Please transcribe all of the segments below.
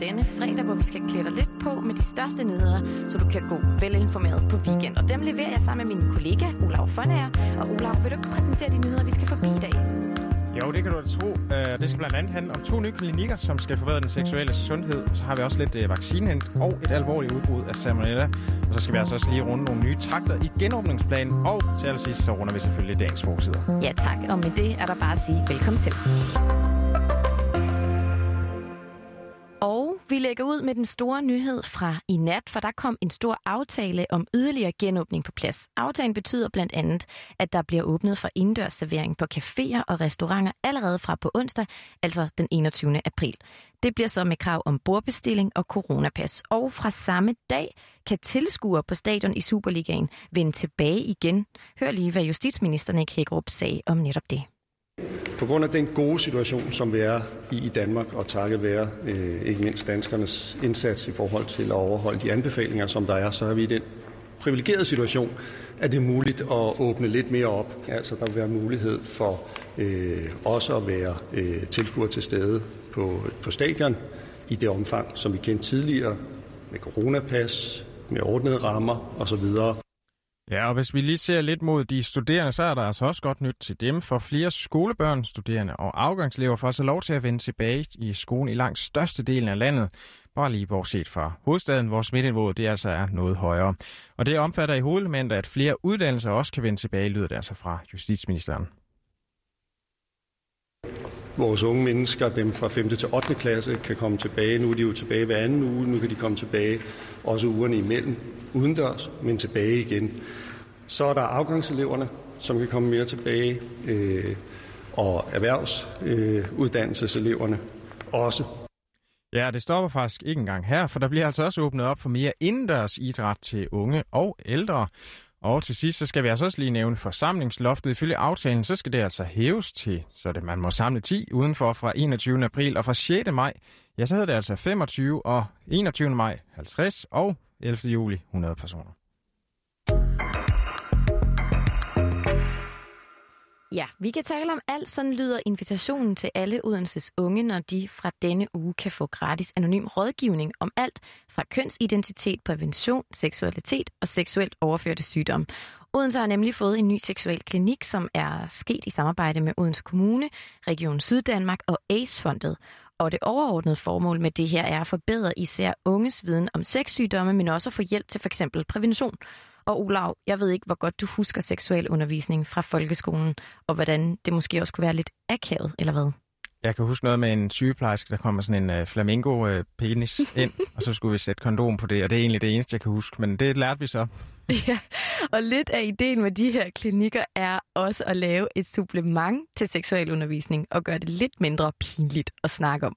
denne fredag, hvor vi skal klæde dig lidt på med de største nyheder, så du kan gå velinformeret på weekend. Og dem leverer jeg sammen med min kollega Ulla Fornær. Og Ulla, vil du præsentere de nyheder, vi skal forbi i dag? Jo, det kan du da tro. Det skal blandt andet handle om 2 nye klinikker, som skal forbedre den seksuelle sundhed. Så har vi også lidt vaccinehent og et alvorligt udbrud af salmonella. Og så skal vi altså også lige runde nogle nye takter i genåbningsplanen. Og til allersidst, så runder vi selvfølgelig dagens forsider. Ja tak, og med det er der bare at sige velkommen til. Og vi lægger ud med den store nyhed fra i nat, for der kom en stor aftale om yderligere genåbning på plads. Aftalen betyder blandt andet, at der bliver åbnet for indendørsservering på caféer og restauranter allerede fra på onsdag, altså den 21. april. Det bliver så med krav om bordbestilling og coronapas. Og fra samme dag kan tilskuere på stadion i Superligaen vende tilbage igen. Hør lige, hvad justitsminister Nick Hækkerup sagde om netop det. På grund af den gode situation, som vi er i Danmark, og takket være ikke mindst danskernes indsats i forhold til at overholde de anbefalinger, som der er, så er vi i den privilegerede situation, at det er muligt at åbne lidt mere op. Altså der vil være mulighed for også at være tilskuer til stede på stadion i det omfang, som vi kendte tidligere, med coronapas, med ordnede rammer osv. Ja, og hvis vi lige ser lidt mod de studerende, så er der altså også godt nyt til dem, for flere skolebørn, studerende og afgangselever får så lov til at vende tilbage i skolen i langt størstedelen af landet, bare lige bortset fra hovedstaden, hvor smitteniveauet det altså er noget højere. Og det omfatter i hovedelementet, at flere uddannelser også kan vende tilbage, lyder det altså fra justitsministeren. Vores unge mennesker, dem fra 5. til 8. klasse, kan komme tilbage. Nu er de jo tilbage hver anden uge, nu kan de komme tilbage også ugerne imellem, udendørs, men tilbage igen. Så er der afgangseleverne, som kan komme mere tilbage, og erhvervsuddannelseseleverne også. Ja, det stopper faktisk ikke engang her, for der bliver altså også åbnet op for mere indendørs idræt til unge og ældre. Og til sidst, så skal vi altså også lige nævne forsamlingsloftet. Ifølge aftalen, så skal det altså hæves til, så det man må samle 10 udenfor fra 21. april. Og fra 6. maj, ja, så hedder det altså 25, og 21. maj 50, og 11. juli 100 personer. Ja, vi kan tale om alt, sådan lyder invitationen til alle Odenses unge, når de fra denne uge kan få gratis anonym rådgivning om alt fra kønsidentitet, prævention, seksualitet og seksuelt overførte sygdomme. Odense har nemlig fået en ny seksuel klinik, som er sket i samarbejde med Odense Kommune, Region Syddanmark og AIDS-fondet. Og det overordnede formål med det her er at forbedre især unges viden om sexsygdomme, men også at få hjælp til f.eks. prævention. Og Olav, jeg ved ikke, hvor godt du husker seksuel undervisning fra folkeskolen, og hvordan det måske også kunne være lidt akavet, eller hvad? Jeg kan huske noget med en sygeplejerske, der kom med sådan en flamingo-penis ind, og så skulle vi sætte kondom på det, og det er egentlig det eneste, jeg kan huske, men det lærte vi så. Ja, og lidt af ideen med de her klinikker er også at lave et supplement til seksuel undervisning, og gøre det lidt mindre pinligt at snakke om.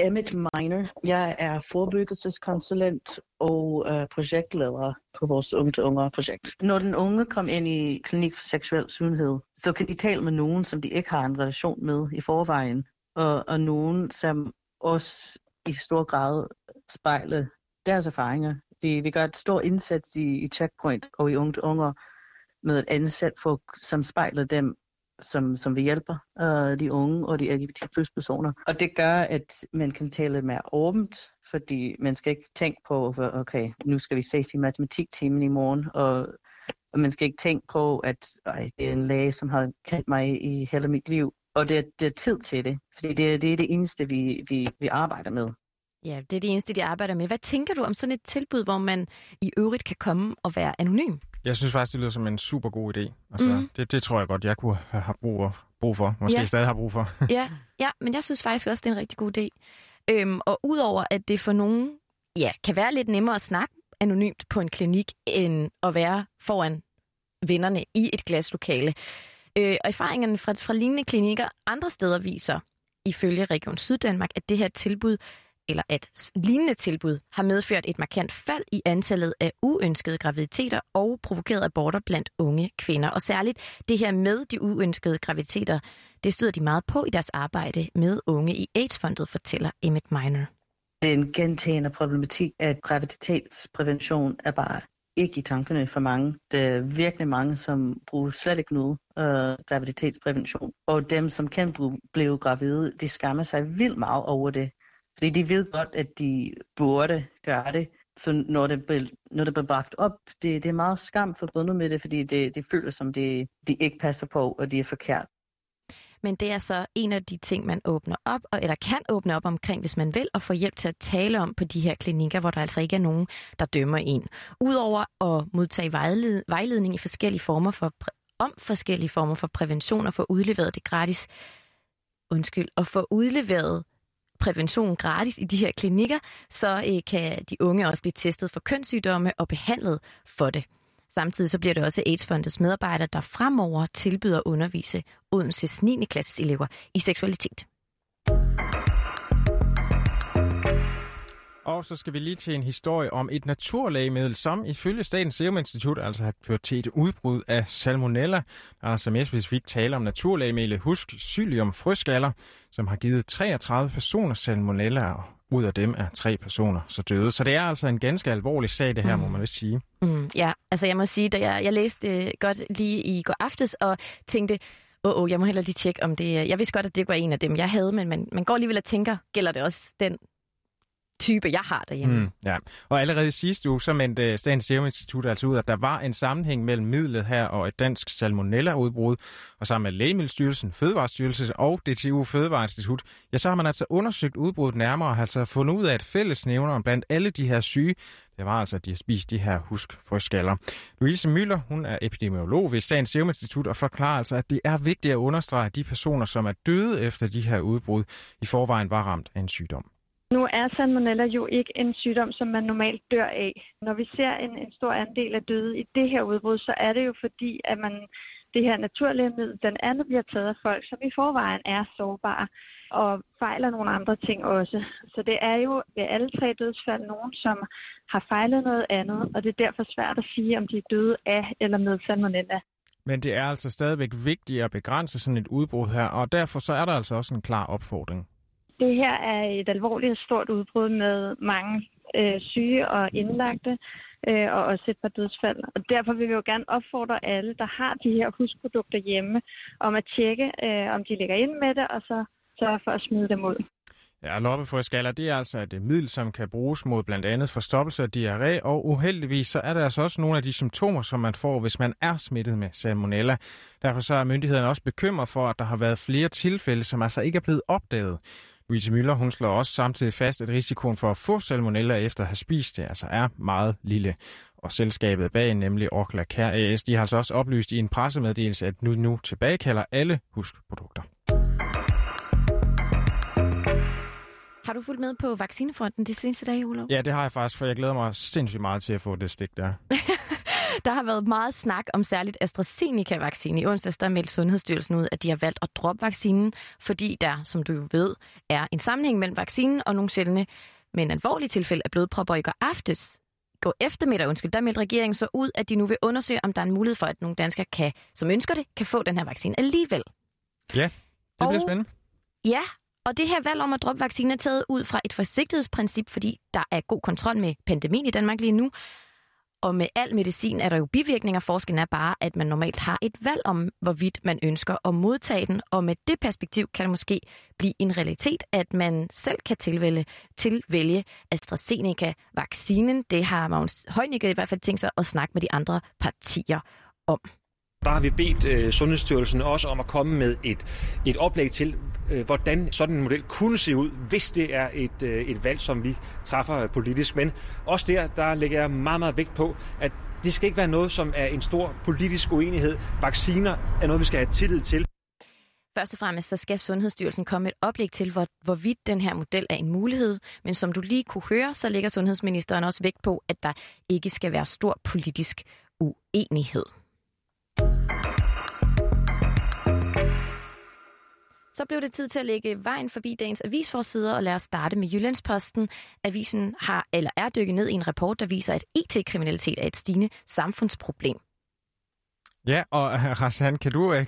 Emmett Minor. Jeg er forebyggelseskonsulent og projektleder på vores Unge til Unger projekt. Når den unge kom ind i klinik for seksuel sundhed, så kan de tale med nogen, som de ikke har en relation med i forvejen, og nogen, som også i stor grad spejler deres erfaringer. Vi gør et stor indsats i Checkpoint og i Unge til Unger med at ansætte folk, som spejler dem, som vi hjælper de unge og de LGBT+-personer. Og det gør, at man kan tale lidt mere åbent, fordi man skal ikke tænke på, okay, nu skal vi ses i matematiktimen i morgen, og man skal ikke tænke på, at det er en læge, som har kendt mig i hele mit liv. Og det er tid til det, fordi det er det eneste, vi arbejder med. Ja, det er det eneste, de arbejder med. Hvad tænker du om sådan et tilbud, hvor man i øvrigt kan komme og være anonym? Jeg synes faktisk, det lyder som en super god idé. Altså, det tror jeg godt, jeg kunne have brug for. Måske stadig har brug for. ja, men jeg synes faktisk også, det er en rigtig god idé. Og udover, at det for nogen kan være lidt nemmere at snakke anonymt på en klinik, end at være foran vennerne i et glaslokale. Og erfaringerne fra lignende klinikker andre steder viser, ifølge Region Syddanmark, at det her tilbud eller at lignende tilbud har medført et markant fald i antallet af uønskede graviditeter og provokerede aborter blandt unge kvinder. Og særligt det her med de uønskede graviditeter, det støder de meget på i deres arbejde med unge i AIDS-fondet, fortæller Emmett Minor. Det er en gentagende problematik, at graviditetsprævention er bare ikke i tankerne for mange. Der er virkelig mange, som bruger slet ikke noget graviditetsprævention. Og dem, som kan blive gravide, de skammer sig vildt meget over det. Fordi de ved godt, at de burde gøre det. Så når det bliver bragt op, det er meget skam forbundet med det, fordi det føler som, de ikke passer på, og det er forkert. Men det er så en af de ting, man åbner op, eller kan åbne op omkring, hvis man vil, og få hjælp til at tale om på de her klinikker, hvor der altså ikke er nogen, der dømmer en. Udover at modtage vejledning i forskellige former for, om forskellige former for prævention og få udleveret det gratis. Og få udleveret prævention gratis i de her klinikker, så kan de unge også blive testet for kønssygdomme og behandlet for det. Samtidig så bliver det også AIDS-fondets medarbejdere, der fremover tilbyder at undervise Odenses 9. klasses elever i seksualitet. Og så skal vi lige til en historie om et naturlægemiddel, som ifølge Statens Serum Institut altså har ført til et udbrud af salmonella. Der er altså mere specifikt tale om naturlægemidlet HUSK psyllium frøskaller, som har givet 33 personer salmonella, og ud af dem er 3 personer så døde. Så det er altså en ganske alvorlig sag, det her, må man vist sige. Ja, altså jeg må sige, at jeg læste godt lige i går aftes og tænkte, jeg må hellere lige tjekke, om det... Jeg vidste godt, at det var en af dem, jeg havde, men man går alligevel og tænker, gælder det også den type, jeg har derhjemme. Ja. Og allerede sidste uge, så mente Statens Serum Institut altså ud, at der var en sammenhæng mellem midlet her og et dansk salmonella-udbrud, og sammen med Lægemiddelstyrelsen, Fødevarestyrelsen og DTU Fødevareinstitut, ja, så har man altså undersøgt udbruddet nærmere, og altså fundet ud af et fællesnævner blandt alle de her syge. Det var altså, at de har spist de her HUSK-frøskaller. Louise Møller, hun er epidemiolog ved Statens Serum Institut, og forklarer altså, at det er vigtigt at understrege, at de personer, som er døde efter de her udbrud, i forvejen var ramt af en sygdom. Nu er salmonella jo ikke en sygdom, som man normalt dør af. Når vi ser en stor andel af døde i det her udbrud, så er det jo fordi, at det her naturlægemiddel blandt andet bliver taget af folk, som i forvejen er sårbare og fejler nogle andre ting også. Så det er jo ved alle 3 dødsfald nogen, som har fejlet noget andet, og det er derfor svært at sige, om de er døde af eller med salmonella. Men det er altså stadigvæk vigtigt at begrænse sådan et udbrud her, og derfor så er der altså også en klar opfordring. Det her er et alvorligt stort udbrud med mange syge og indlagte, og også et par dødsfald. Og derfor vil vi jo gerne opfordre alle, der har de her husprodukter hjemme, om at tjekke, om de ligger inde med det, og så sørge for at smide dem ud. Ja, loppefrøskaller, det er altså et middel, som kan bruges mod blandt andet forstoppelse og diarré, og uheldigvis så er der altså også nogle af de symptomer, som man får, hvis man er smittet med salmonella. Derfor så er myndighederne også bekymret for, at der har været flere tilfælde, som altså ikke er blevet opdaget. Louise Møller, hun slår også samtidig fast, at risikoen for at få salmonella efter at have spist det altså er meget lille. Og selskabet bag, nemlig Orkla Care AS, de har altså også oplyst i en pressemeddelelse, at nu tilbagekalder alle HUSK-produkter. Har du fulgt med på vaccinefronten de seneste dage, Olof? Ja, det har jeg faktisk, for jeg glæder mig sindssygt meget til at få det stik der. Der har været meget snak om særligt AstraZeneca-vaccinen. I onsdags der meldte Sundhedsstyrelsen ud, at de har valgt at droppe vaccinen, fordi der, som du jo ved, er en sammenhæng mellem vaccinen og nogle sjældne, men alvorlige tilfælde af blodpropper. I går eftermiddag, der meldte regeringen så ud, at de nu vil undersøge, om der er en mulighed for, at nogle danskere, som ønsker det, kan få den her vaccine alligevel. Ja, det bliver spændende. Ja, og det her valg om at droppe vaccinen er taget ud fra et forsigtighedsprincip, fordi der er god kontrol med pandemien i Danmark lige nu. Og med al medicin er der jo bivirkninger. Forskellen er bare, at man normalt har et valg om, hvorvidt man ønsker at modtage den. Og med det perspektiv kan det måske blive en realitet, at man selv kan tilvælge AstraZeneca-vaccinen. Det har Magnus Heunicke i hvert fald tænkt sig at snakke med de andre partier om. Der har vi bedt Sundhedsstyrelsen også om at komme med et oplæg til, hvordan sådan en model kunne se ud, hvis det er et valg, som vi træffer politisk. Men også der lægger jeg meget, meget vægt på, at det skal ikke være noget, som er en stor politisk uenighed. Vacciner er noget, vi skal have tillid til. Først og fremmest så skal Sundhedsstyrelsen komme med et oplæg til, hvorvidt den her model er en mulighed. Men som du lige kunne høre, så lægger sundhedsministeren også vægt på, at der ikke skal være stor politisk uenighed. Så blev det tid til at lægge vejen forbi dagens avisforsider, og lad os starte med Jyllandsposten. Avisen er dykket ned i en rapport, der viser, at IT-kriminalitet er et stigende samfundsproblem. Ja, og Rassan, kan du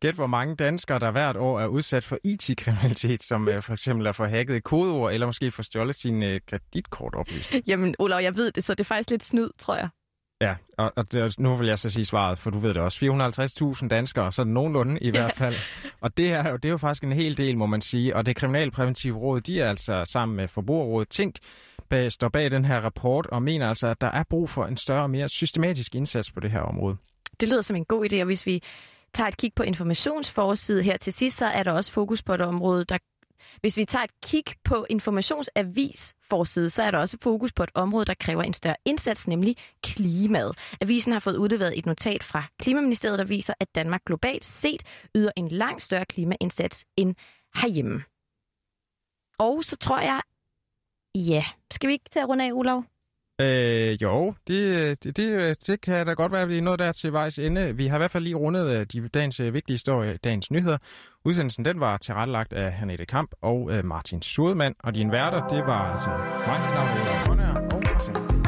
gætte, hvor mange danskere, der hvert år er udsat for IT-kriminalitet, som for eksempel er for hacket kodeord, eller måske for stjålet sine kreditkortoplysninger? Jamen, Olav, jeg ved det, så det er faktisk lidt snyd, tror jeg. Ja, og det, nu vil jeg så sige svaret, for du ved det også. 450.000 danskere, sådan nogenlunde i hvert fald. Og det er jo faktisk en hel del, må man sige. Og det Kriminalpræventive Råd, de er altså sammen med Forbrugerrådet Tink, står bag den her rapport og mener altså, at der er brug for en større og mere systematisk indsats på det her område. Det lyder som en god idé, og hvis vi tager et kig på informationsforside her til sidst, så er der også fokus på et område, der... Hvis vi tager et kig på informationsavisforside, så er der også fokus på et område, der kræver en større indsats, nemlig klimaet. Avisen har fået udleveret et notat fra Klimaministeriet, der viser, at Danmark globalt set yder en langt større klimaindsats end herhjemme. Og så tror jeg... Ja, skal vi ikke tage rundt af, Olav? Jo, det kan da godt være, at vi er nået der til vejs ende. Vi har i hvert fald lige rundet dagens vigtige historie, dagens nyheder. Udsendelsen den var tilrettelagt af Hernede Kamp og Martin Sudmand. Og dine værter, det var altså Magnus Heunicke og Orkla Care AS.